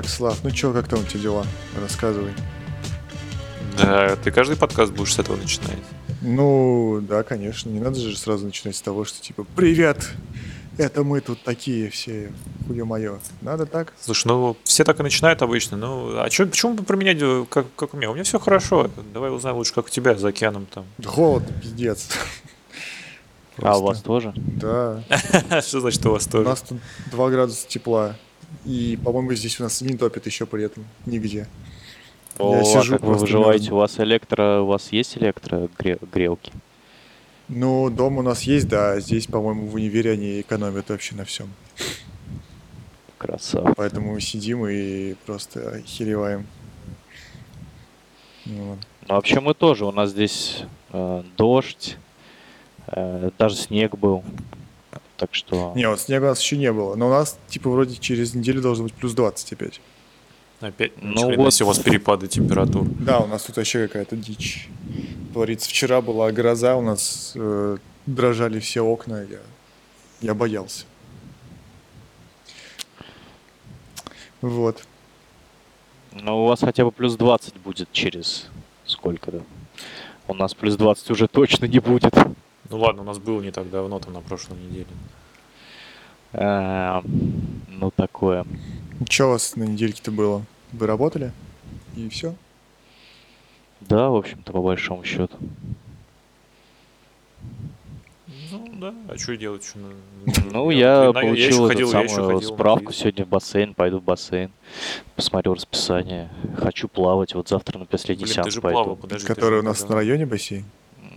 Так, Слав, ну чё, как там у тебя дела? Рассказывай. Да, ты каждый подкаст будешь с этого начинать? Ну, да, конечно. Не надо же сразу начинать с того, что типа «Привет! Это мы тут такие все, хуё-моё». Надо так? Слушай, ну все так и начинают обычно. Ну, а чё, почему бы применять, как у меня? У меня все хорошо. Давай узнаем лучше, как у тебя за океаном там. Холодно, пиздец. А у вас тоже? Да. Что значит у вас тоже? У нас тут 2 градуса тепла. И, по-моему, здесь у нас не топит еще при этом нигде. О, сижу, как вы выживаете? Мёрзну. У вас есть электрогрелки? Ну, дом у нас есть, да. Здесь, по-моему, в универе они экономят вообще на всем. Красава. Поэтому мы сидим и просто охереваем. Ну, вообще мы тоже. У нас здесь дождь. Даже снег был. Так что... Не, вот снега у нас еще не было. Но у нас, типа, вроде через неделю должно быть плюс 20 опять. Опять? Ну вот. Если у вас перепады температур. Да, у нас тут вообще какая-то дичь творится. Вчера была гроза, у нас дрожали все окна. Я боялся. Вот. Ну, у вас хотя бы плюс 20 будет через сколько-то. У нас плюс 20 уже точно не будет. Ну ладно, у нас было не так давно, там на прошлой неделе. Ну такое. Че у вас на недельке-то было? Вы работали? И все? Да, в общем-то, по большому счету. Ну да, а что делать? Ну, я получил эту справку сегодня в бассейн, пойду в бассейн. Посмотрю расписание. Хочу плавать, вот завтра на последний сеанс пойду. Который у нас на районе бассейн?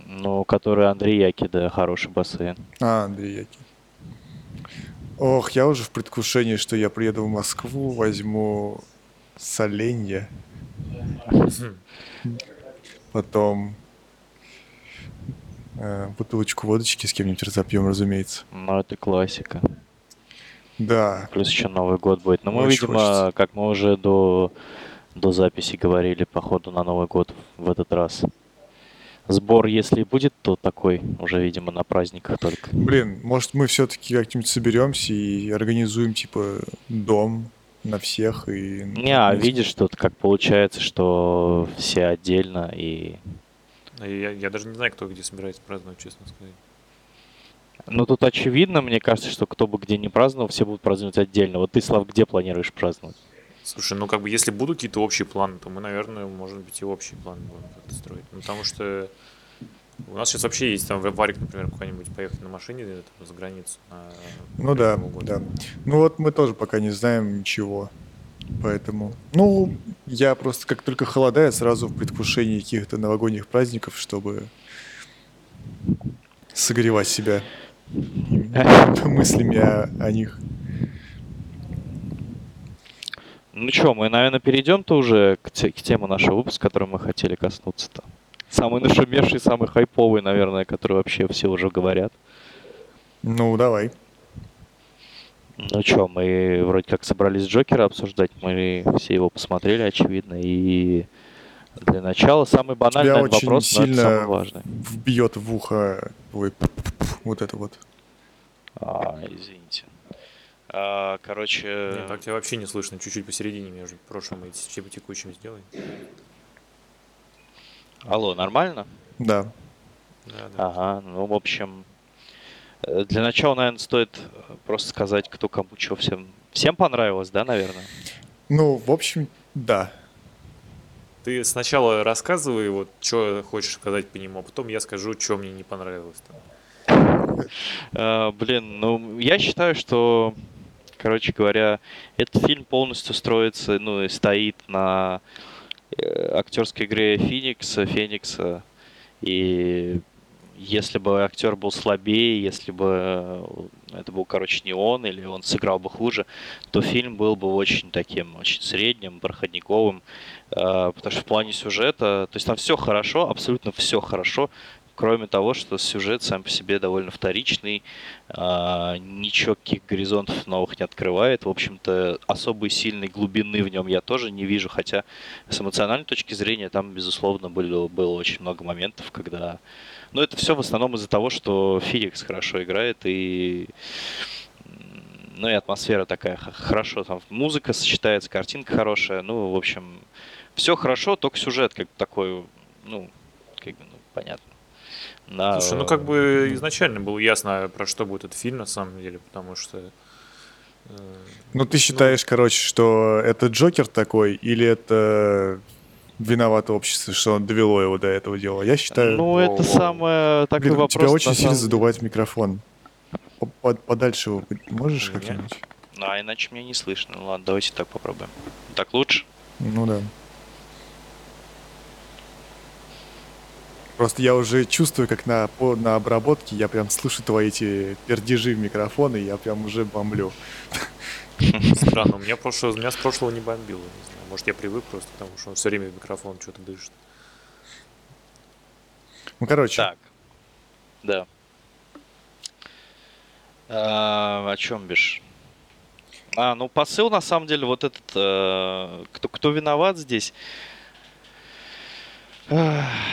Ну, который Андреяки, да, хороший бассейн. А, Андреяки. Ох, я уже в предвкушении, что я приеду в Москву, возьму соленья. Потом бутылочку водочки с кем-нибудь разопьем, разумеется. Ну, это классика. Да. Плюс еще Новый год будет. Но мы, очень видимо, хочется. Как мы уже до записи говорили, походу, на Новый год в этот раз. Сбор, если будет, то такой уже, видимо, на праздниках только. Блин, может, мы все-таки как-нибудь соберемся и организуем, типа, дом на всех и... Не, а видишь, тут как получается, что все отдельно и... Я даже не знаю, кто где собирается праздновать, честно сказать. Ну, тут очевидно, мне кажется, что кто бы где не праздновал, все будут праздновать отдельно. Вот ты, Слав, где планируешь праздновать? Слушай, ну как бы если будут какие-то общие планы, то мы, наверное, может быть, и общие планы будем как-то строить. Ну, потому что у нас сейчас вообще есть там веб-барик, например, куда-нибудь поехать на машине там, за границу. Ну да, да. Ну вот мы тоже пока не знаем ничего. Поэтому, ну, я просто как только холодает, сразу в предвкушении каких-то новогодних праздников, чтобы согревать себя мыслями о них. Ну что, мы, наверное, перейдем-то уже к теме нашего выпуска, которую мы хотели коснуться-то. Самый нашумевший, самый хайповый, наверное, который вообще все уже говорят. Ну, давай. Ну что, мы вроде как собрались Джокера обсуждать, мы все его посмотрели, очевидно, и для начала самый банальный вопрос, но это самый важный. Вбьет в ухо вот это вот. Извините. Короче... Нет, так тебя вообще не слышно. Чуть-чуть посередине между прошлым и текущим сделай. Алло, нормально? Да. Да. Ага, ну, в общем... Для начала, наверное, стоит просто сказать, кто кому чего всем... Всем понравилось, да, наверное? Ну, в общем, да. Ты сначала рассказывай, вот, что хочешь сказать по нему, а потом я скажу, что мне не понравилось. Блин, ну, я считаю, что... Короче говоря, этот фильм полностью строится, ну, и стоит на актерской игре Феникса. И если бы актер был слабее, если бы это был, короче, не он, или он сыграл бы хуже, то фильм был бы очень таким, очень средним, проходниковым. Потому что в плане сюжета, то есть там все хорошо, абсолютно все хорошо. Кроме того, что сюжет сам по себе довольно вторичный, ничего каких горизонтов новых не открывает. В общем-то, особой сильной глубины в нем я тоже не вижу, хотя с эмоциональной точки зрения там, безусловно, было очень много моментов, когда... Но это все в основном из-за того, что Феникс хорошо играет, и Ну и атмосфера такая хорошо, там музыка сочетается, картинка хорошая. Ну, в общем, все хорошо, только сюжет как такой, ну, как бы, ну, понятно. На... Слушай, ну как бы изначально было ясно, про что будет этот фильм на самом деле, потому что... Ну, ты считаешь, короче, что это Джокер такой, или это виновато общество, что довело его до этого дела? Я считаю... Ну, это самое... такой вопрос... Тебя очень сильно задувает в микрофон. Подальше его можешь как-нибудь? Ну, а иначе меня не слышно. Ну, ладно, давайте так попробуем. Так лучше? Ну, да. Просто я уже чувствую, как на обработке я прям слышу твои эти пердежи в микрофон, и я прям уже бомблю. Странно, меня с прошлого не бомбило. Не знаю. Может, я привык просто, потому что он все время в микрофон что-то дышит. Ну, короче. Так, да. О чем бишь? Ну, посыл, на самом деле, вот этот... Кто виноват здесь...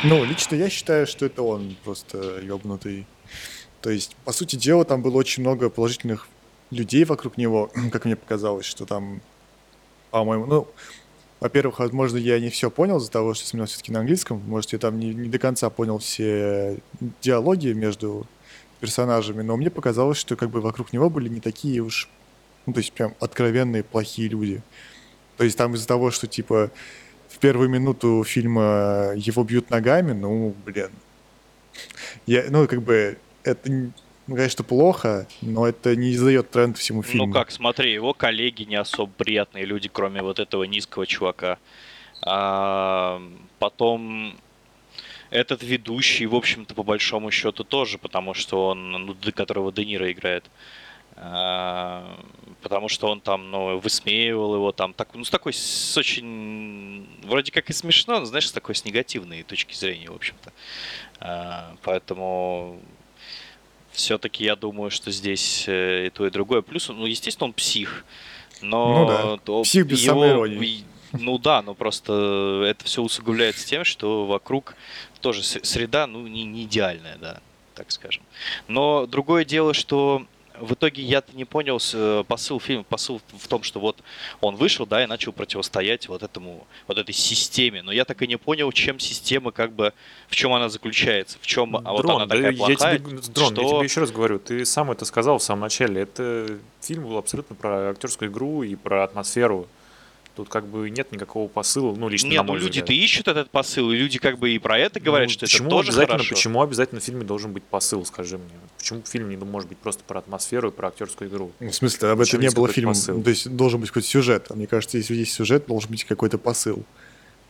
Ну, лично я считаю, что это он просто ёбнутый. То есть, по сути дела, там было очень много положительных людей вокруг него, как мне показалось, что там, по-моему, ну, во-первых, возможно, я не все понял из-за того, что смотрел все-таки на английском, может, я там не до конца понял все диалоги между персонажами, но мне показалось, что как бы вокруг него были не такие уж, ну, то есть, прям откровенные плохие люди. То есть, там из-за того, что, типа, в первую минуту фильма его бьют ногами, ну, блин. Ну, как бы, это, ну, конечно, плохо, но это не задает тренд всему фильму. Ну, как, смотри, его коллеги не особо приятные люди, кроме вот этого низкого чувака. А потом этот ведущий, в общем-то, по большому счету тоже, потому что он, ну, до которого Де Ниро играет. Потому что он там, ну, высмеивал его, там, так, ну, с такой, с очень, вроде как и смешно, но, знаешь, с такой, с негативной точки зрения, в общем-то. Поэтому все-таки я думаю, что здесь и то, и другое. Плюс, ну, естественно, он псих, но... Ну да, псих без самоиронии. Ну да, но просто это все усугубляется тем, что вокруг тоже среда, ну, не идеальная, да, так скажем. Но другое дело, что... В итоге я-то не понял посыл фильма, посыл в том, что вот он вышел, да, и начал противостоять вот этому, вот этой системе. Но я так и не понял, чем система, как бы, в чем она заключается, в чем Дрон, вот она такая плохая. Я тебе еще раз говорю, ты сам это сказал в самом начале. Это фильм был абсолютно про актерскую игру и про атмосферу. Тут как бы нет никакого посыла, ну, лично на мой взгляд. Нет, ну, люди-то ищут этот посыл, и люди как бы и про это говорят, ну, что это тоже хорошо. Почему обязательно в фильме должен быть посыл, скажи мне? Почему фильм не может быть просто про атмосферу и про актерскую игру? Ну, в смысле, об этом не было фильма. Посыл? То есть должен быть какой-то сюжет. А мне кажется, если есть сюжет, должен быть какой-то посыл.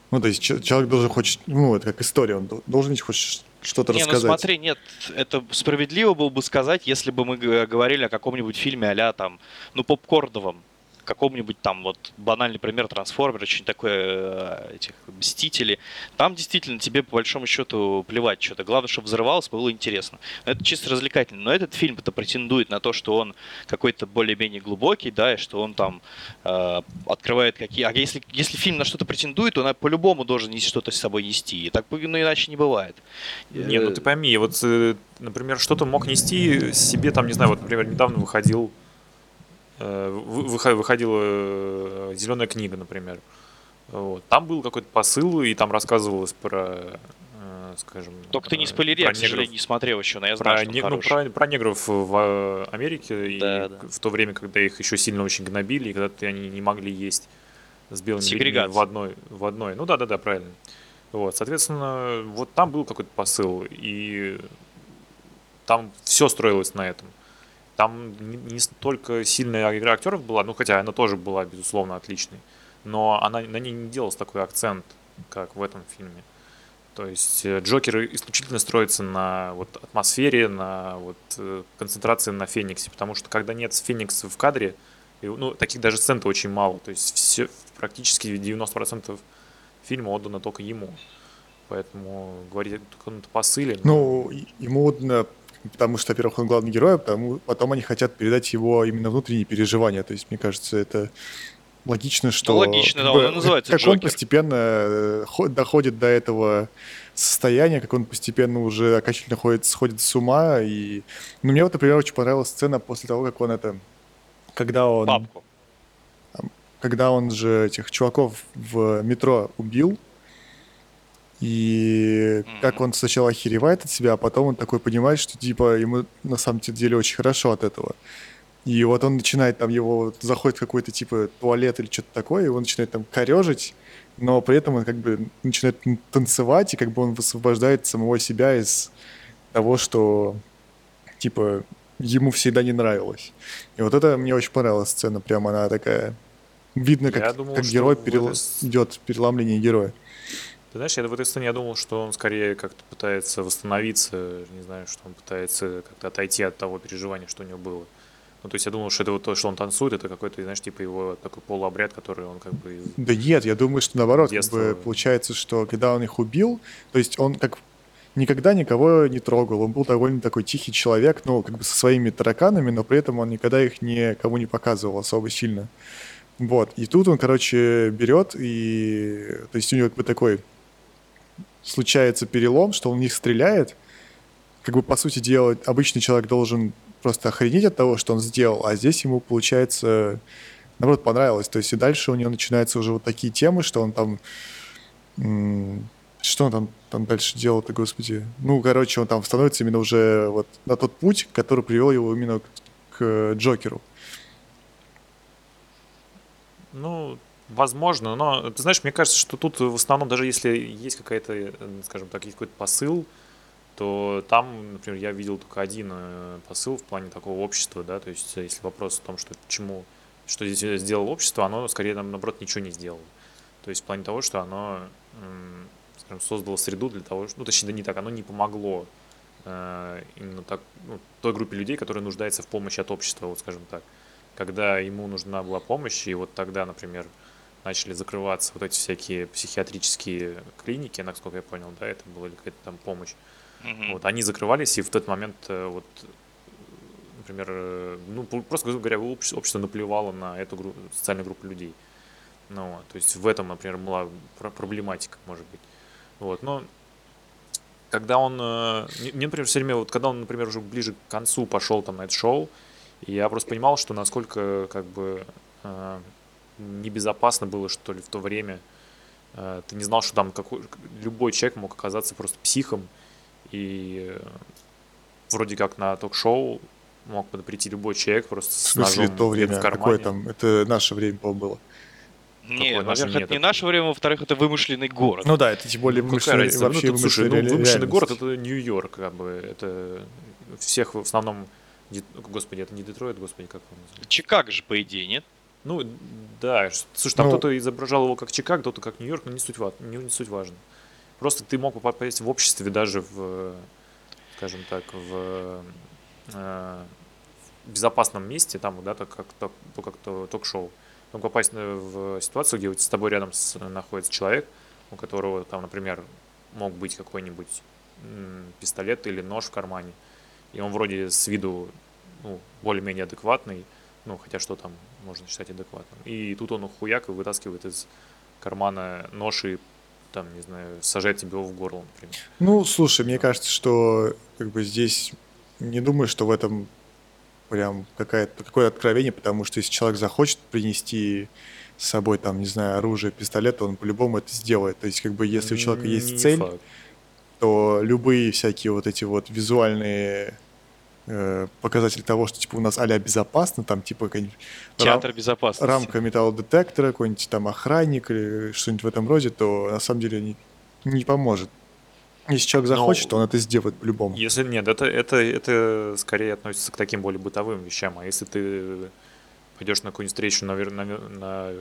Ну, то есть человек должен хочет, ну, это как история, он должен хочет что-то рассказать. Не, ну смотри, нет, это справедливо было бы сказать, если бы мы говорили о каком-нибудь фильме а-ля там, ну, попкорновом. Каком-нибудь там, вот, банальный пример, Трансформер, очень такое, этих Мстители. Там действительно тебе по большому счету плевать что-то. Главное, чтобы взрывалось, было интересно. Это чисто развлекательно. Но этот фильм-то претендует на то, что он какой-то более-менее глубокий, да, и что он там открывает какие... А если фильм на что-то претендует, он по-любому должен что-то с собой нести. И так, ну, иначе не бывает. Не, ну ты пойми, вот, например, что-то мог нести себе, там, не знаю, вот, например, недавно выходила «Зеленая книга», например. Вот. Там был какой-то посыл, и там рассказывалось про, скажем... Только ты не спойлери, я, к сожалению, не смотрел еще, но я знаю, что про негров в Америке, да, и да. В то время, когда их еще сильно очень гнобили, и когда они не могли есть с белыми людьми в одной. Ну да, правильно. Вот. Соответственно, вот там был какой-то посыл, и там все строилось на этом. Там не столько сильная игра актеров была, ну хотя она тоже была, безусловно, отличной, но она, на ней не делался такой акцент, как в этом фильме. То есть Джокер исключительно строится на вот, атмосфере, на вот, концентрации на Фениксе, потому что когда нет Феникса в кадре, ну таких даже сцен-то очень мало, то есть все, практически 90% фильма отдано только ему. Поэтому говорить о каком-то посыле... Ну, ему отдано... Потому что, во-первых, он главный герой, а потом они хотят передать его именно внутренние переживания. То есть, мне кажется, это логично, что... Ну, логично, да, он называется Джокер. Как он постепенно доходит до этого состояния, как он постепенно уже окончательно сходит с ума. И... Ну, мне вот, например, очень понравилась сцена после того, как он это... когда он... Папку. Когда он же этих чуваков в метро убил, и как он сначала охеревает от себя, а потом он такой понимает, что типа ему на самом деле очень хорошо от этого. И вот он начинает там, его заходит в какой-то типа туалет или что-то такое, и он начинает там корежить, но при этом он как бы начинает танцевать, и как бы он высвобождает самого себя из того, что типа ему всегда не нравилось. И вот это мне очень понравилась сцена, прям она такая... Видно, как герой идет переломление героя. Ты знаешь, я в этой сцене я думал, что он скорее как-то пытается восстановиться, не знаю, что он пытается как-то отойти от того переживания, что у него было. Ну, то есть я думал, что это вот то, что он танцует, это какой-то, знаешь, типа его такой полуобряд, который он как бы... Да нет, я думаю, что наоборот, как бы получается, что когда он их убил, то есть он как никогда никого не трогал, он был довольно такой тихий человек, ну, как бы со своими тараканами, но при этом он никогда их никому не показывал особо сильно. Вот, и тут он, короче, берет, и, то есть у него как бы такой случается перелом, что он в них стреляет, как бы, по сути дела, обычный человек должен просто охренеть от того, что он сделал, а здесь ему, получается, наоборот, понравилось, то есть и дальше у него начинаются уже вот такие темы, что он там, что он там дальше делал-то, господи, ну, короче, он там становится именно уже вот на тот путь, который привел его именно к Джокеру. Ну, возможно, но, ты знаешь, мне кажется, что тут в основном, даже если есть какая-то, скажем так, есть какой-то посыл, то там, например, я видел только один посыл в плане такого общества, да, то есть если вопрос о том, что почему, что здесь сделало общество, оно скорее, наоборот, ничего не сделало. То есть в плане того, что оно, скажем, создало среду для того, что, ну, точнее, не так, оно не помогло именно так, ну, той группе людей, которая нуждается в помощи от общества, вот, скажем так. Когда ему нужна была помощь, и вот тогда, например, начали закрываться вот эти всякие психиатрические клиники, насколько я понял, да, это была какая-то там помощь. Mm-hmm. Вот, они закрывались, и в тот момент, вот, например, ну, просто говоря, общество наплевало на эту социальную группу людей. Ну, то есть в этом, например, была проблематика, может быть. Вот, но когда он, мне, например, все время, вот когда он, например, уже ближе к концу пошел там на это шоу, и я просто понимал, что насколько как бы небезопасно было, что ли, в то время. Ты не знал, что там любой человек мог оказаться просто психом. И вроде как на ток-шоу мог прийти любой человек просто с ножом. В смысле, то время? В кармане. Какое там? Это наше время, по-моему, было. Нет, во-первых, это не наше время, во-вторых, это вымышленный город. Ну да, это тем более вымышленный, ну, вообще ну, слушай, ну, вымышленный город, это Нью-Йорк, как бы. Это всех в основном... Господи, это не Детройт, господи, как он называется? Чикаго же, по идее, нет? Ну, да. Слушай, там кто-то изображал его как Чикаго, кто-то как Нью-Йорк, но не суть важно. Просто ты мог попасть в обществе даже в, скажем так, в безопасном месте, там, да, как-то ток-шоу. Мог попасть в ситуацию, где с тобой рядом находится человек, у которого, там, например, мог быть какой-нибудь пистолет или нож в кармане. И он вроде с виду ну, более-менее адекватный, ну, хотя что там можно считать адекватным. И тут он хуяк и вытаскивает из кармана нож и, там, не знаю, сажает тебе его в горло, например. Ну, слушай, мне кажется, что как бы здесь не думаю, что в этом прям какое-то откровение, потому что если человек захочет принести с собой, там, не знаю, оружие, пистолет, то он по-любому это сделает. То есть, как бы, если у человека есть цель... то любые всякие вот эти вот визуальные показатели того, что типа у нас а-ля безопасно, там типа какой-нибудь театр безопасности, рамка металлодетектора, какой-нибудь там охранник или что-нибудь в этом роде, то на самом деле не поможет. Если человек захочет, то он это сделает по-любому. Если нет, это скорее относится к таким более бытовым вещам. А если ты пойдешь на какую-нибудь встречу на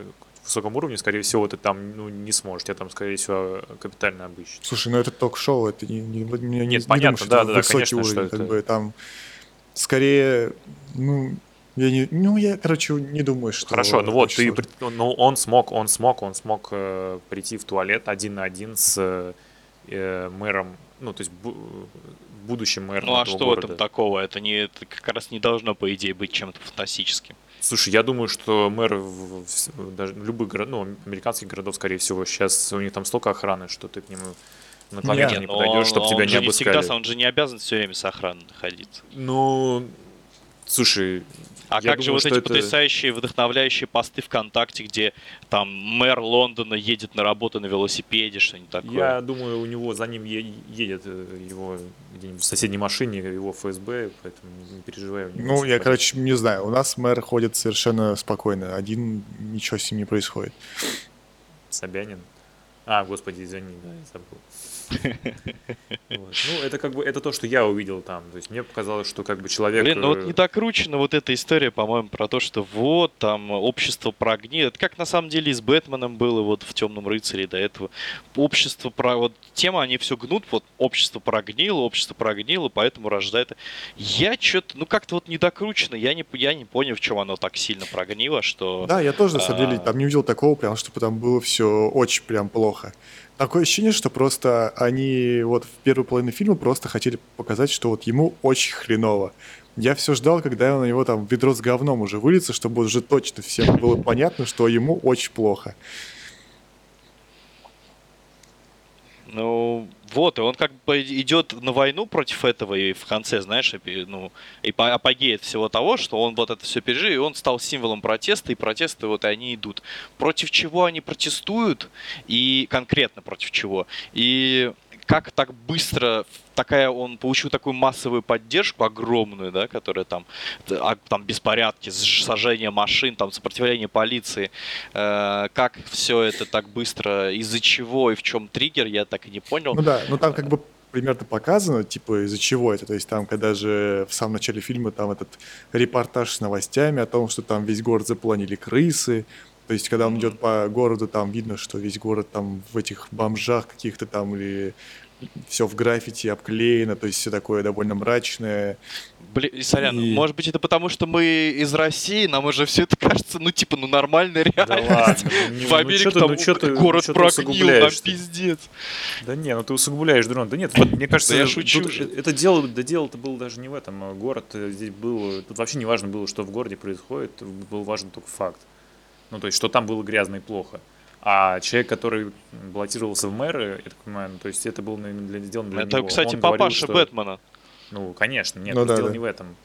высоком уровне, скорее всего, ты там ну, не сможешь. Я там, скорее всего, капитально обыщут. Слушай, ну это ток-шоу, это не Нет, понятно, думаю, да, высокий конечно, уровень. Как бы, там скорее, ну, я, короче, не думаю, что... Хорошо, ну вот, он смог прийти в туалет один на один с мэром, ну, то есть будущим мэром этого города. Ну, а что в этом такого? Это как раз не должно, по идее, быть чем-то фантастическим. Слушай, я думаю, что мэры даже любых городов, ну, американских городов, скорее всего, сейчас у них там столько охраны, что ты к нему наклоняться не подойдешь, чтобы тебя не обыскали. Он же не обязан все время с охраной находиться. Ну, Слушай, а как же вот эти потрясающие, вдохновляющие посты ВКонтакте, где там мэр Лондона едет на работу на велосипеде, что-нибудь такое? Я думаю, у него за ним едет его где-нибудь в соседней машине, его ФСБ, поэтому не переживаю. Ну, я, короче, не знаю. У нас мэр ходит совершенно спокойно. Один, ничего с ним не происходит. Собянин? А, господи, извини, да, я забыл. Вот. Ну, это как бы это то, что я увидел там. То есть мне показалось, что как бы человек. Блин, ну вот не докручена вот эта история, по-моему, про то, что вот там общество прогнило. Это как на самом деле и с Бэтменом было, вот в «Темном рыцаре» до этого. Общество про вот тема, они все гнут, вот общество прогнило, поэтому рождает. Я что-то, ну как-то вот не докручено, я не понял, в чем оно так сильно прогнило, что. Да, я тоже на самом деле там не увидел такого, прям чтобы там было все очень прям плохо. Такое ощущение, что просто они вот в первую половину фильма просто хотели показать, что вот ему очень хреново. Я все ждал, когда на него там ведро с говном уже выльется, чтобы уже точно всем было понятно, что ему очень плохо. Ну, вот, и он как бы идет на войну против этого, и в конце, знаешь, ну, и апогеет всего того, что он вот это все пережил, и он стал символом протеста, и протесты вот и они идут. Против чего они протестуют, и конкретно против чего, и как так быстро он получил такую массовую поддержку огромную, да, которая там беспорядки, сожжение машин, там сопротивление полиции, как все это так быстро, из-за чего и в чем триггер, я так и не понял. Ну да, ну там как бы примерно показано, типа, из-за чего это. То есть там, когда же в самом начале фильма там этот репортаж с новостями о том, что там весь город заполонили крысы. То есть, когда он идет по городу, там видно, что весь город там в этих бомжах каких-то там, или все в граффити обклеено, то есть все такое довольно мрачное. Блин, сорян, может быть, это потому, что мы из России, нам уже все это кажется, ну, типа, ну, нормальная реальность. В Америке там город прогнил, нам пиздец. Да не, ну ты усугубляешь, Дрон. Да нет, мне кажется, я шучу. Это дело-то было даже не в этом. Город здесь был, тут вообще не важно было, что в городе происходит, был важен только факт. Ну, то есть, что там было грязно и плохо. А человек, который баллотировался в мэры, я так понимаю, ну, то есть, это было сделано для него. Это, кстати, он папаша говорил, что... Бэтмена. Ну, конечно, нет, ну, да, дело не в этом.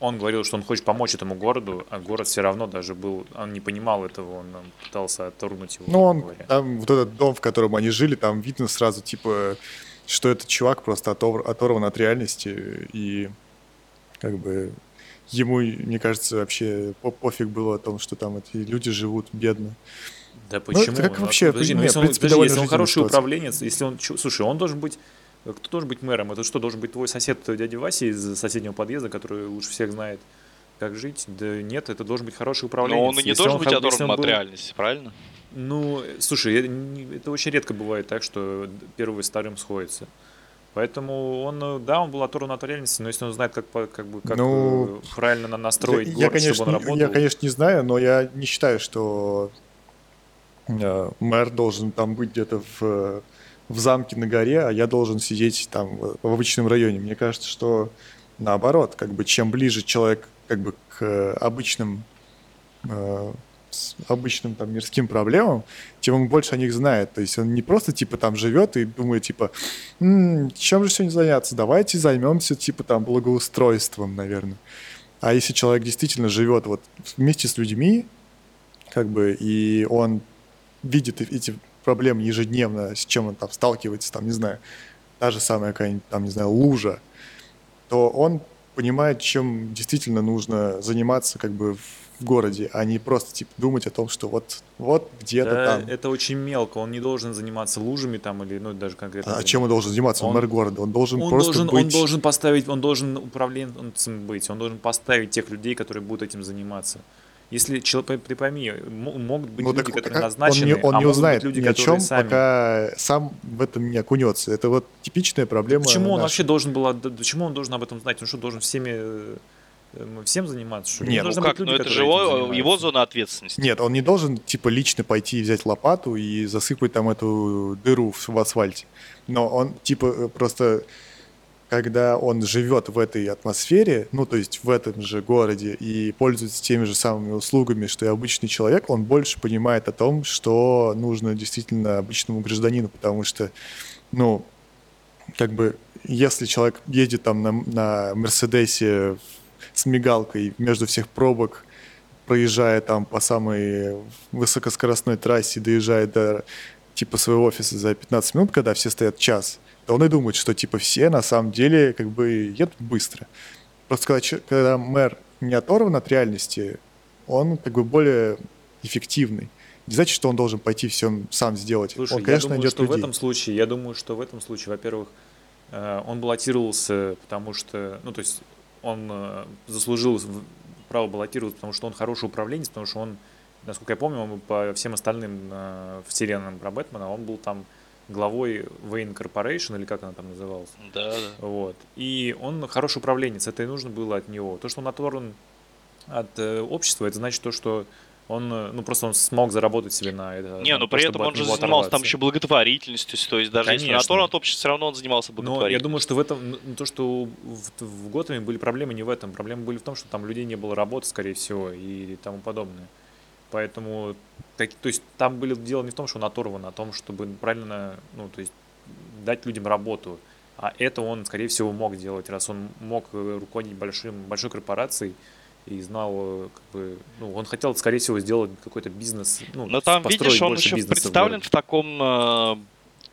Он говорил, что он хочет помочь этому городу, а город все равно даже был... Он не понимал этого, он пытался отторгнуть его. Ну, он, там вот этот дом, в котором они жили, там видно сразу, типа, что этот чувак просто оторван от реальности и как бы... Ему, мне кажется, вообще пофиг было о том, что там эти люди живут бедно. Да почему? Ну, как вообще? Подожди, нет, если он, если он хороший ситуация. Управленец, если он... Слушай, он должен быть... Кто должен быть мэром? Это что, должен быть твой сосед, дядя Вася из соседнего подъезда, который лучше всех знает, как жить? Да нет, это должен быть хороший управленец. Но он и не если должен быть оторван от реальности, правильно? Ну, слушай, это очень редко бывает так, что первый с вторым сходится. Поэтому он, да, он был оторван от реальности, но если он знает, как правильно настроить город, чтобы он работал. Я, конечно, не знаю, но я не считаю, что мэр должен там быть где-то в замке на горе, а я должен сидеть там в обычном районе. Мне кажется, что наоборот, как бы чем ближе человек как бы к обычным там мирским проблемам, тем он больше о них знает. То есть он не просто типа там живет и думает типа, чем же сегодня заняться? Давайте займемся типа там благоустройством, наверное. А если человек действительно живет вот вместе с людьми, как бы, и он видит эти проблемы ежедневно, с чем он там сталкивается, там, не знаю, та же самая какая-нибудь там, не знаю, лужа, то он понимает, чем действительно нужно заниматься как бы в городе, а не просто типа думать о том, что вот где-то да, там. Это очень мелко, он не должен заниматься лужами там или, ну, даже конкретно. А чем он должен заниматься? Он мэр города, он должен просто быть. Он должен поставить тех людей, которые будут этим заниматься. Если человек, ты пойми, могут быть люди, которые назначены, он не узнает люди, ни о чем, сами... пока сам в этом не окунется. Это вот типичная проблема. Почему он вообще должен был, почему он должен об этом знать? Он что, должен всем заниматься? Что ли? Нет, ну как, люди, но это же его зона ответственности. Нет, он не должен типа лично пойти и взять лопату и засыпать там эту дыру в асфальте. Но он типа просто, когда он живет в этой атмосфере, ну то есть в этом же городе и пользуется теми же самыми услугами, что и обычный человек, он больше понимает о том, что нужно действительно обычному гражданину, потому что, ну, как бы, если человек едет там на Мерседесе с мигалкой между всех пробок, проезжая там по самой высокоскоростной трассе, доезжая до типа своего офиса за 15 минут, когда все стоят час, то он и думает, что типа все на самом деле как бы едут быстро. Просто когда мэр не оторван от реальности, он как бы более эффективный. Не значит, что он должен пойти все сам сделать. Слушай, он, конечно, найдет людей. Я думаю, что в этом случае, во-первых, он баллотировался, потому что, ну, то есть он заслужил право баллотироваться, потому что он хороший управленец, потому что он, насколько я помню, он по всем остальным вселенным про Бэтмена, он был там главой Wayne Corporation, или как она там называлась. Да. Вот. И он хороший управленец, это и нужно было от него. То, что он оторван от общества, это значит то, что он, ну, просто он смог заработать себе на это. Не, но при этом он же занимался там еще благотворительностью, то есть даже конечно, если на то, от общества, все равно он занимался благотворительностью. Но я думаю, что в этом, то, что в Готэме были проблемы не в этом. Проблемы были в том, что там людей не было работы, скорее всего, и тому подобное. Поэтому, то есть там было дело не в том, что он оторван, а в том, чтобы правильно, ну, то есть дать людям работу. А это он, скорее всего, мог делать, раз он мог руководить большой корпорацией, и знал, как бы, ну, он хотел, скорее всего, сделать какой-то бизнес. Ну, но там, видишь, он еще представлен в таком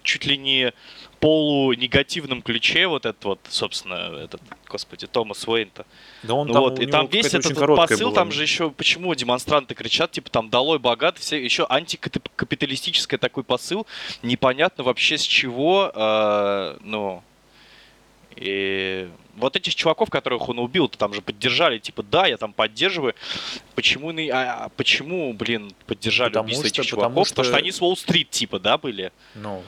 чуть ли не полунегативном ключе, вот этот вот, собственно, этот, господи, Томас Уэйн-то. Да он там, вот. И там весь этот посыл, была. Там же еще, почему демонстранты кричат, типа, там, долой богат, все, еще антикапиталистический такой посыл, непонятно вообще с чего, ну... И вот этих чуваков, которых он убил, то там же поддержали, типа, да, я там поддерживаю. Почему, блин, поддержали убийство этих чуваков? Потому что они с Уолл-стрит, типа, да, были? Ну.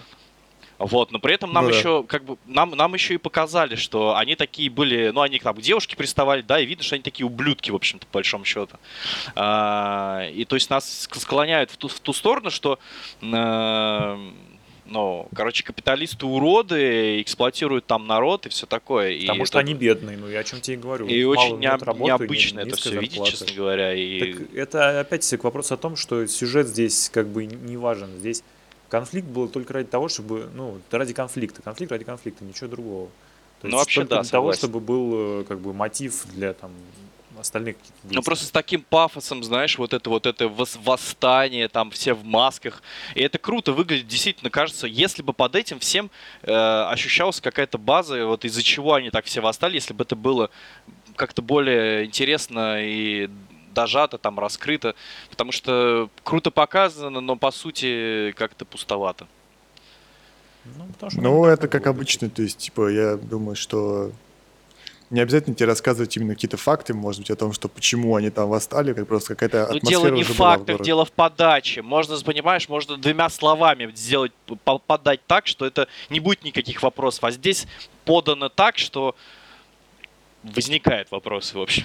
Вот, но при этом нам еще, как бы, нам еще и показали, что они такие были, ну, они там к девушке приставали, да, и видно, что они такие ублюдки, в общем-то, по большому счету. И то есть нас склоняют в ту сторону, что... Ну, короче, капиталисты уроды, эксплуатируют там народ и все такое. Потому что они бедные, ну я о чем тебе и говорю. И очень необычно это все видеть, честно говоря. Так это опять к вопросу о том, что сюжет здесь как бы не важен. Здесь конфликт был только ради того, чтобы, ну, ради конфликта. Конфликт ради конфликта, ничего другого. То есть вообще, только да, для того, чтобы был как бы мотив для там... остальных какие-то действия. Ну, просто с таким пафосом, знаешь, вот это восстание, там все в масках. И это круто выглядит, действительно, кажется, если бы под этим всем ощущалась какая-то база, вот из-за чего они так все восстали, если бы это было как-то более интересно и дожато, там, раскрыто. Потому что круто показано, но, по сути, как-то пустовато. Ну это как обычно, то есть, типа, я думаю, что... Не обязательно тебе рассказывать именно какие-то факты, может быть, о том, что почему они там восстали, как просто какая-то атмосфера. Дело не в фактах, дело в подаче. Можно, понимаешь, можно двумя словами сделать, подать так, что это не будет никаких вопросов. А здесь подано так, что возникают вопросы, в общем.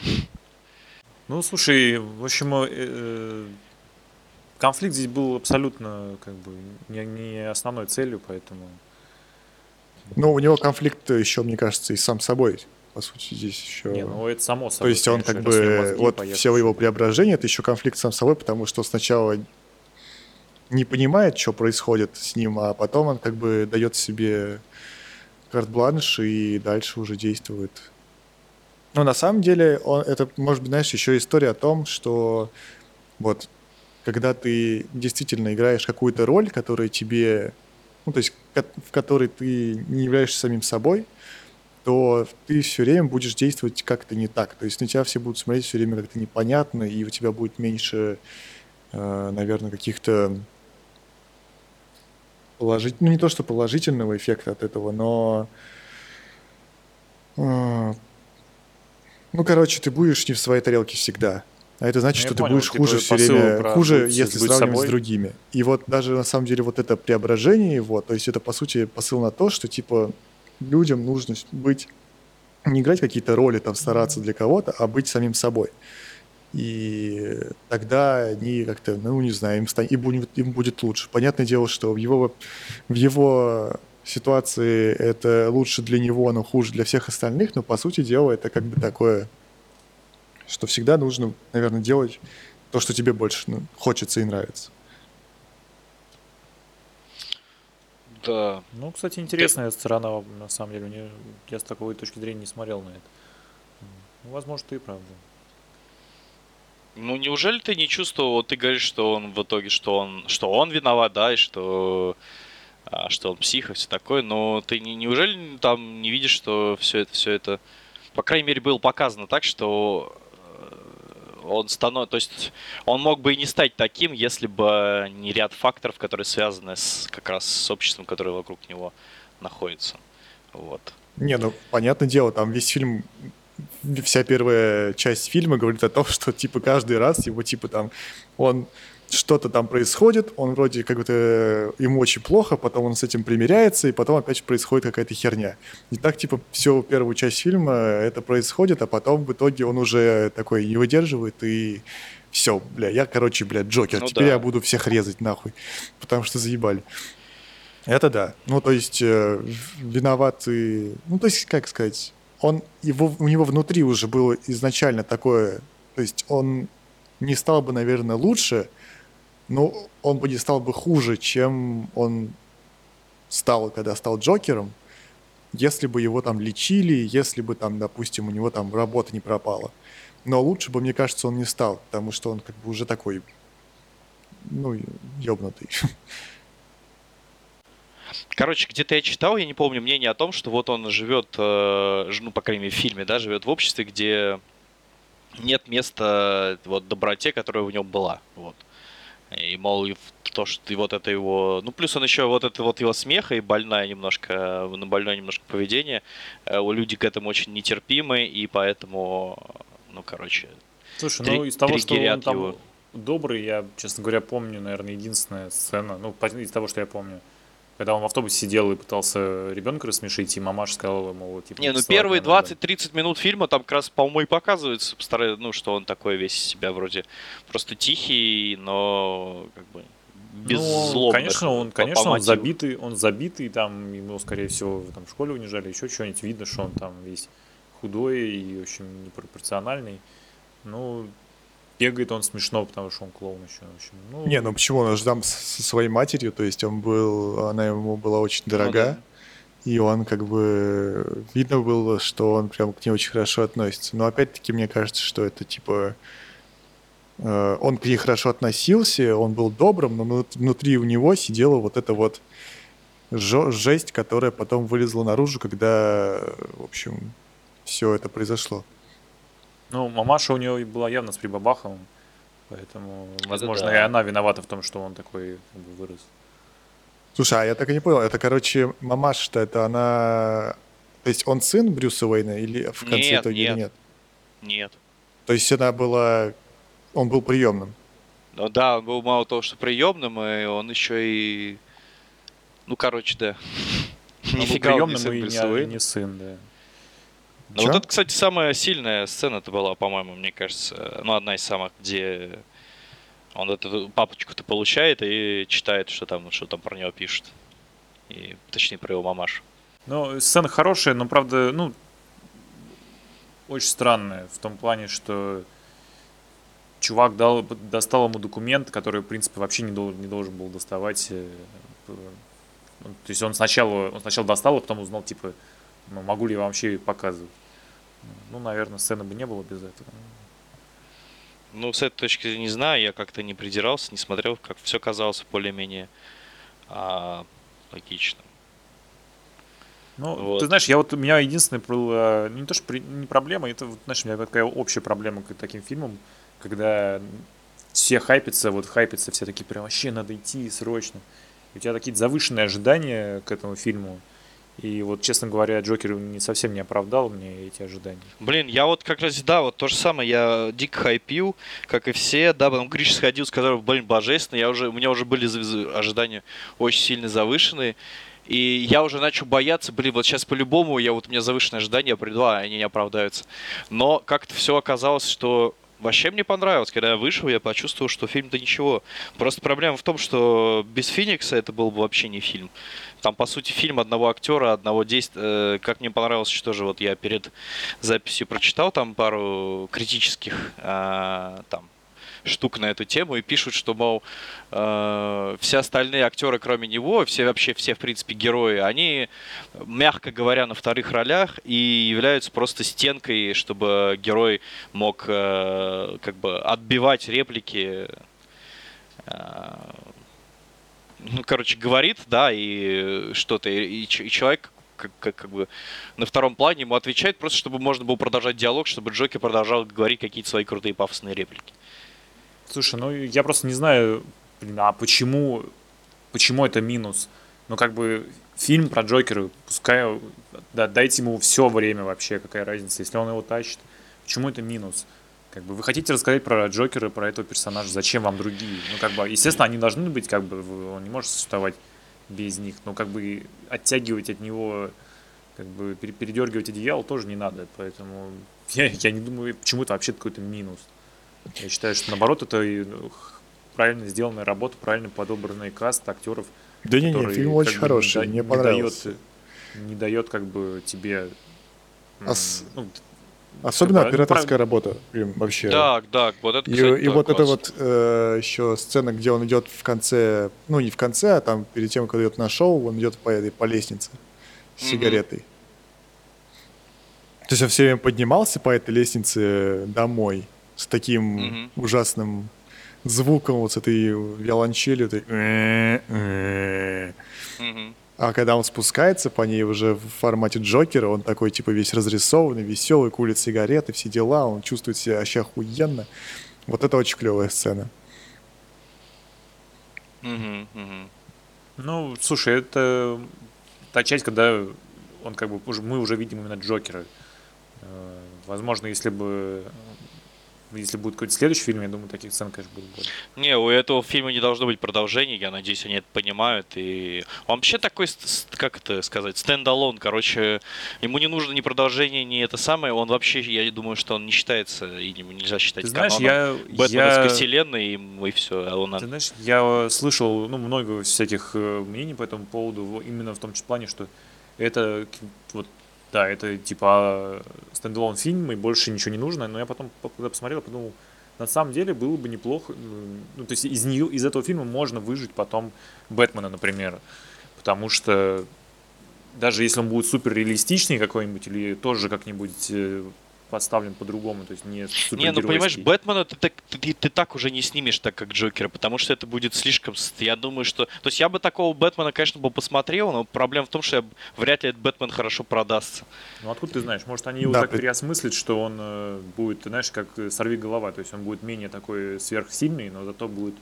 Ну, слушай, в общем, конфликт здесь был абсолютно как бы не основной целью, поэтому... Ну, у него конфликт еще, мне кажется, и сам собой. По сути, здесь еще... Не, ну это само собой. То есть он как бы... Вот все его преображение, это еще конфликт сам с собой, потому что сначала не понимает, что происходит с ним, а потом он как бы дает себе карт-бланш и дальше уже действует. Но на самом деле это, может быть, знаешь, еще история о том, что вот когда ты действительно играешь какую-то роль, которая тебе... Ну, то есть в которой ты не являешься самим собой, то ты все время будешь действовать как-то не так. То есть на тебя все будут смотреть все время как-то непонятно, и у тебя будет меньше, наверное, каких-то положительных... Ну, не то что положительного эффекта от этого, но... Ну, короче, ты будешь не в своей тарелке всегда. А это значит, что ты будешь хуже все время, хуже, если сравнивать с другими. И вот даже, на самом деле, вот это преображение его, то есть это, по сути, посыл на то, что, типа... Людям нужно быть, не играть какие-то роли, там, стараться для кого-то, а быть самим собой. И тогда они как-то, ну, не знаю, им будет лучше. Понятное дело, что в его ситуации это лучше для него, но хуже для всех остальных, но, по сути дела, это как бы такое, что всегда нужно, наверное, делать то, что тебе больше хочется и нравится. Да. Ну, кстати, интересная сторона, на самом деле. Я с такой точки зрения не смотрел на это. Возможно, ты и правда. Ну, неужели ты не чувствовал, вот ты говоришь, что он в итоге, что он виноват, да, и что он псих и все такое, но ты неужели там не видишь, что все это, по крайней мере, было показано так, что он становится, то есть он мог бы и не стать таким, если бы не ряд факторов, которые связаны с, как раз с обществом, которое вокруг него находится, вот. Не, ну, понятное дело, там весь фильм... Вся первая часть фильма говорит о том, что типа каждый раз его типа там он что-то там происходит, он вроде как будто ему очень плохо, потом он с этим примиряется, и потом опять происходит какая-то херня. И так типа всю первую часть фильма это происходит, а потом в итоге он уже такой не выдерживает и все, бля, я, короче, бля, Джокер, ну, теперь да. Я буду всех резать нахуй, потому что заебали. Это да. Ну, то есть виноваты, ну, то есть, как сказать... У него внутри уже было изначально такое, то есть он не стал бы, наверное, лучше, но он бы не стал бы хуже, чем он стал, когда стал Джокером, если бы его там лечили, если бы там, допустим, у него там работа не пропала. Но лучше бы, мне кажется, он не стал, потому что он как бы уже такой, ну, ёбнутый. Короче, где-то я читал, я не помню, мнение о том, что вот он живет, ну, по крайней мере, в фильме, да, живет в обществе, где нет места вот доброте, которая в нем была, вот. И, мол, и то, что и вот это его... Ну, плюс он еще вот это вот его смех и больное немножко поведение. Люди к этому очень нетерпимы, и поэтому, ну, короче... Слушай, ну, из того, что он там его... добрый, я, честно говоря, помню, наверное, единственная сцена, ну, из того, что я помню. Когда он в автобусе сидел и пытался ребенка рассмешить, и мамаша сказала ему, типа... Не, ну первые 20-30 минут фильма там как раз, по-моему, и показывается, ну, что он такой весь из себя вроде просто тихий, но как бы беззлобный. Ну, конечно, он забитый, там ему, скорее всего, там, в школе унижали, еще что-нибудь. Видно, что он там весь худой и очень непропорциональный. Ну... Бегает он смешно, потому что он клоун еще. Ну... Не, ну почему? Он же там со своей матерью, то есть она ему была очень дорога, да. И он как бы... Видно было, что он прям к ней очень хорошо относится. Но опять-таки мне кажется, что это типа... Он к ней хорошо относился, он был добрым, но внутри у него сидела вот эта вот жесть, которая потом вылезла наружу, когда, в общем, все это произошло. Ну, мамаша у него была явно с прибабахом, поэтому, возможно, да. И она виновата в том, что он такой как бы вырос. Слушай, а я так и не понял, это, короче, мамаша-то, это она... То есть он сын Брюса Уэйна или в конце нет, итоге нет. Нет? Нет. То есть она была... Он был приемным? Ну да, он был мало того, что приемным, и он еще и... Ну, короче, да. Нифига он не сын Брюса Уэйна. Не сын, да. Ну вот это, кстати, самая сильная сцена-то была, по-моему, мне кажется, ну, одна из самых, где он эту папочку-то получает и читает, что там про него пишут, и, точнее, про его мамашу. Ну, сцена хорошая, но, правда, ну, очень странная в том плане, что чувак достал ему документ, который, в принципе, вообще не должен был доставать. То есть он сначала достал, а потом узнал, типа... Ну, могу ли я вам вообще показывать? Ну, наверное, сцены бы не было без этого. Ну, с этой точки зрения не знаю, я как-то не придирался, не смотрел, как все казалось более-менее логичным. Ну, вот. Ты знаешь, у меня единственная была, не то что не проблема, это, знаешь, у меня такая общая проблема к таким фильмам, когда все хайпятся, все такие прям вообще надо идти срочно. И у тебя такие завышенные ожидания к этому фильму. И вот, честно говоря, Джокер не совсем не оправдал мне эти ожидания. Блин, я вот как раз, да, вот то же самое, я дико хайпил, как и все, да, потом Гриша сходил, сказал, блин, божественно, у меня уже были ожидания очень сильно завышенные, и я уже начал бояться, блин, вот сейчас по-любому, у меня завышенные ожидания, я приду, а они не оправдаются. Но как-то все оказалось, что вообще мне понравилось, когда я вышел, я почувствовал, что фильм-то ничего. Просто проблема в том, что без Феникса это был бы вообще не фильм. Там, по сути, фильм одного актера, одного действия. Как мне понравилось, что же вот я перед записью прочитал там пару критических там штук на эту тему и пишут, что, мол, все остальные актеры, кроме него, все, в принципе, герои, они, мягко говоря, на вторых ролях и являются просто стенкой, чтобы герой мог как бы отбивать реплики. Ну, короче, говорит, да, и что-то, и человек как бы на втором плане ему отвечает, просто чтобы можно было продолжать диалог, чтобы Джокер продолжал говорить какие-то свои крутые пафосные реплики. Слушай, ну я просто не знаю, а почему это минус? Ну, как бы, фильм про Джокера, пускай, да, дайте ему все время вообще, какая разница, если он его тащит. Почему это минус? Как бы вы хотите рассказать про Джокера, про этого персонажа, зачем вам другие? Ну, как бы, естественно, они должны быть, как бы, он не может существовать без них, но как бы оттягивать от него, как бы передергивать одеяло тоже не надо, поэтому я не думаю, почему это вообще какой-то минус. Я считаю, что наоборот, это правильно сделанная работа, правильно подобранный каст актеров, да, который, фильм очень как бы, хороший, мне понравился. Не дает как бы тебе... Особенно операторская работа прям вообще. Да, вот это, кстати, и вот класс. Это вот еще сцена, где он идет в конце, ну не в конце, а там перед тем, как идет на шоу, он идет по лестнице с сигаретой. То есть он все время поднимался по этой лестнице домой с таким ужасным звуком, вот с этой виолончелью. А когда он спускается по ней уже в формате Джокера, он такой, типа, весь разрисованный, веселый, курит сигареты, все дела, он чувствует себя вообще охуенно. Вот это очень клевая сцена. Ну, слушай, это та часть, когда он как бы мы уже видим именно Джокера. Возможно, если будет какой-то следующий фильм, я думаю, таких сцен, конечно, будет больше. Не, у этого фильма не должно быть продолжений, я надеюсь, они это понимают. И он вообще такой, как это сказать, стендалон, короче, ему не нужно ни продолжение, ни это самое. Он вообще, я думаю, что он не считается, и нельзя считать каноном Бэтменовской вселенной, и все. Ты знаешь, я слышал много всяких мнений по этому поводу, именно в том числе плане, что это вот... Да, это типа стендалон фильм, и больше ничего не нужно. Но я потом, когда посмотрел, подумал, на самом деле было бы неплохо. Ну, то есть из этого фильма можно выжить потом Бэтмена, например. Потому что даже если он будет супер реалистичный какой-нибудь, или тоже как-нибудь поставлен по-другому, то есть не супергеройский. Не, ну понимаешь, Бэтмена ты так уже не снимешь, так как Джокера, потому что это будет слишком... Я думаю, что... То есть я бы такого Бэтмена, конечно, бы посмотрел, но проблема в том, что вряд ли этот Бэтмен хорошо продастся. Ну откуда ты знаешь? Может, они его так переосмыслят, что он будет, знаешь, как сорвиголова, то есть он будет менее такой сверхсильный, но зато будет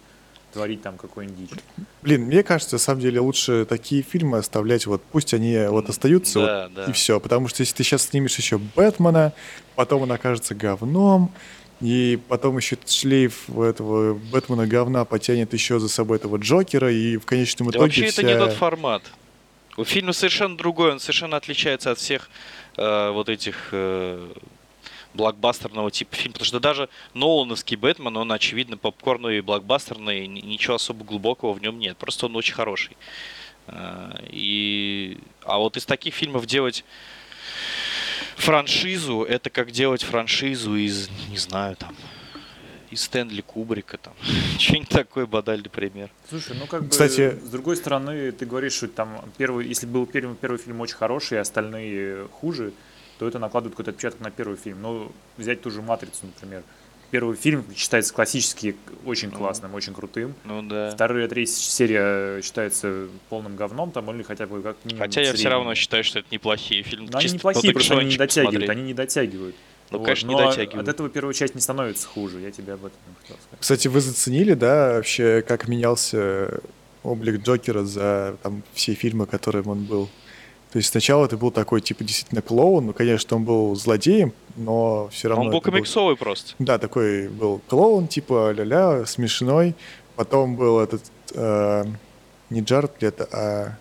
творить там какой-нибудь дичь. Блин, мне кажется, на самом деле лучше такие фильмы оставлять, вот пусть они вот остаются, да, вот, да. И все, потому что если ты сейчас снимешь еще Бэтмена, потом он окажется говном, и потом еще шлейф этого Бэтмена говна потянет еще за собой этого Джокера, и в конечном итоге вообще это не тот формат. У фильма совершенно другой, он совершенно отличается от всех вот этих... блокбастерного типа фильма, потому что даже нолановский Бэтмен, он, очевидно, попкорный и блокбастерный, и ничего особо глубокого в нем нет, просто он очень хороший. А вот из таких фильмов делать франшизу, это как делать франшизу из, не знаю, там, из Стэнли Кубрика, там, что-нибудь такое, бадальный пример. Слушай, ну как бы, кстати, с другой стороны, ты говоришь, что там если был первый фильм очень хороший, остальные хуже, то это накладывает какой-то отпечаток на первый фильм. Ну, взять ту же «Матрицу», например. Первый фильм считается классически очень классным, очень крутым. Ну да. Вторая, третья серия считается полным говном, там, или хотя бы как минимум. Хотя я все равно считаю, что это неплохие фильмы. Они неплохие, просто они не дотягивают. Смотреть. Они не дотягивают. Ну, вот. Конечно, не дотягивают. От этого первая часть не становится хуже. Я тебе об этом хотел сказать. Кстати, вы заценили, да, вообще, как менялся облик Джокера за там, все фильмы, которым он был? То есть сначала это был такой, типа, действительно клоун. Ну, конечно, он был злодеем, но все равно... Он был комиксовый просто. Да, такой был клоун, типа, ля-ля, смешной. Потом был этот... не Джаред Лето, а...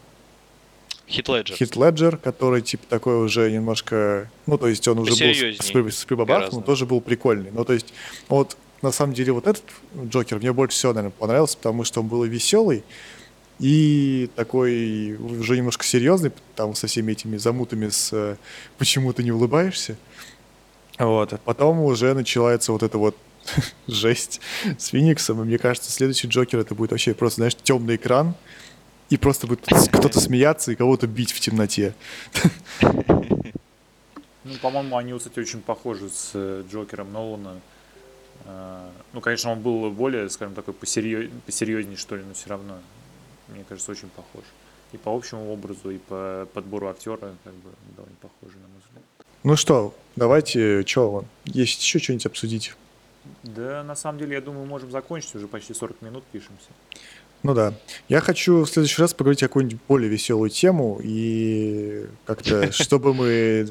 Хит Леджер, который, типа, такой уже немножко... Ну, то есть он уже был с прибабахом, но тоже был прикольный. Ну, то есть, вот, на самом деле, вот этот Джокер мне больше всего, наверное, понравился, потому что он был и веселый, и такой уже немножко серьезный, там со всеми этими замутами с «почему ты не улыбаешься». Вот. Потом уже начинается вот это вот жесть с Фениксом. И мне кажется, следующий Джокер это будет вообще просто, знаешь, темный экран. И просто будет кто-то смеяться и кого-то бить в темноте. Ну, по-моему, они, кстати, очень похожи с Джокером Нолана. Ну, конечно, он был более, скажем, такой посерьезнее, что ли, но все равно, мне кажется, очень похож. И по общему образу, и по подбору актера, как бы, довольно похожи, на мой взгляд. Ну что, давайте, есть еще что-нибудь обсудить? Да, на самом деле, я думаю, мы можем закончить, уже почти 40 минут пишемся. Ну да. Я хочу в следующий раз поговорить о какую-нибудь более веселую тему, и как-то, чтобы мы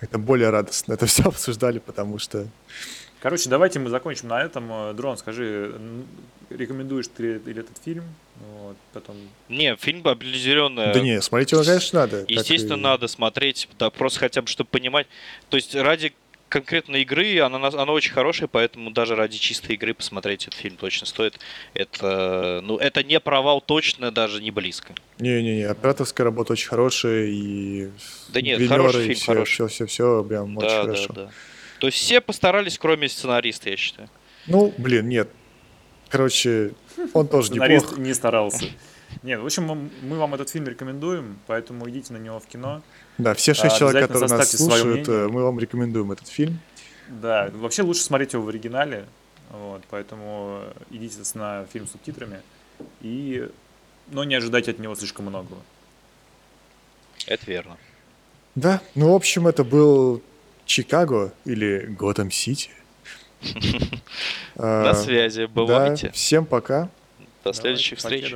как-то более радостно это все обсуждали, потому что... Короче, давайте мы закончим на этом. Дрон, скажи, рекомендуешь ты или этот фильм? Вот, потом... Не, фильм определенно... Да не, смотреть его, конечно, надо. Естественно, надо смотреть, да, просто хотя бы, чтобы понимать. То есть ради конкретно игры, она очень хорошая, поэтому даже ради чистой игры посмотреть этот фильм точно стоит. Это, ну, это не провал точно, даже не близко. Не-не-не, операторская работа очень хорошая, и да нет, хороший фильм, хороший. Все, прям очень хорошо. Да. То есть все постарались, кроме сценариста, я считаю. Ну, блин, нет. Короче, он тоже неплох. Сценарист не старался. Нет, в общем, мы вам этот фильм рекомендуем, поэтому идите на него в кино. Да, все 6 человек, которые нас слушают, мы вам рекомендуем этот фильм. Да, вообще лучше смотреть его в оригинале, вот, поэтому идите на фильм с субтитрами, но не ожидайте от него слишком многого. Это верно. Да, ну в общем, это был Чикаго или Готэм-Сити. До связи, бывайте. Всем пока. До следующих встреч.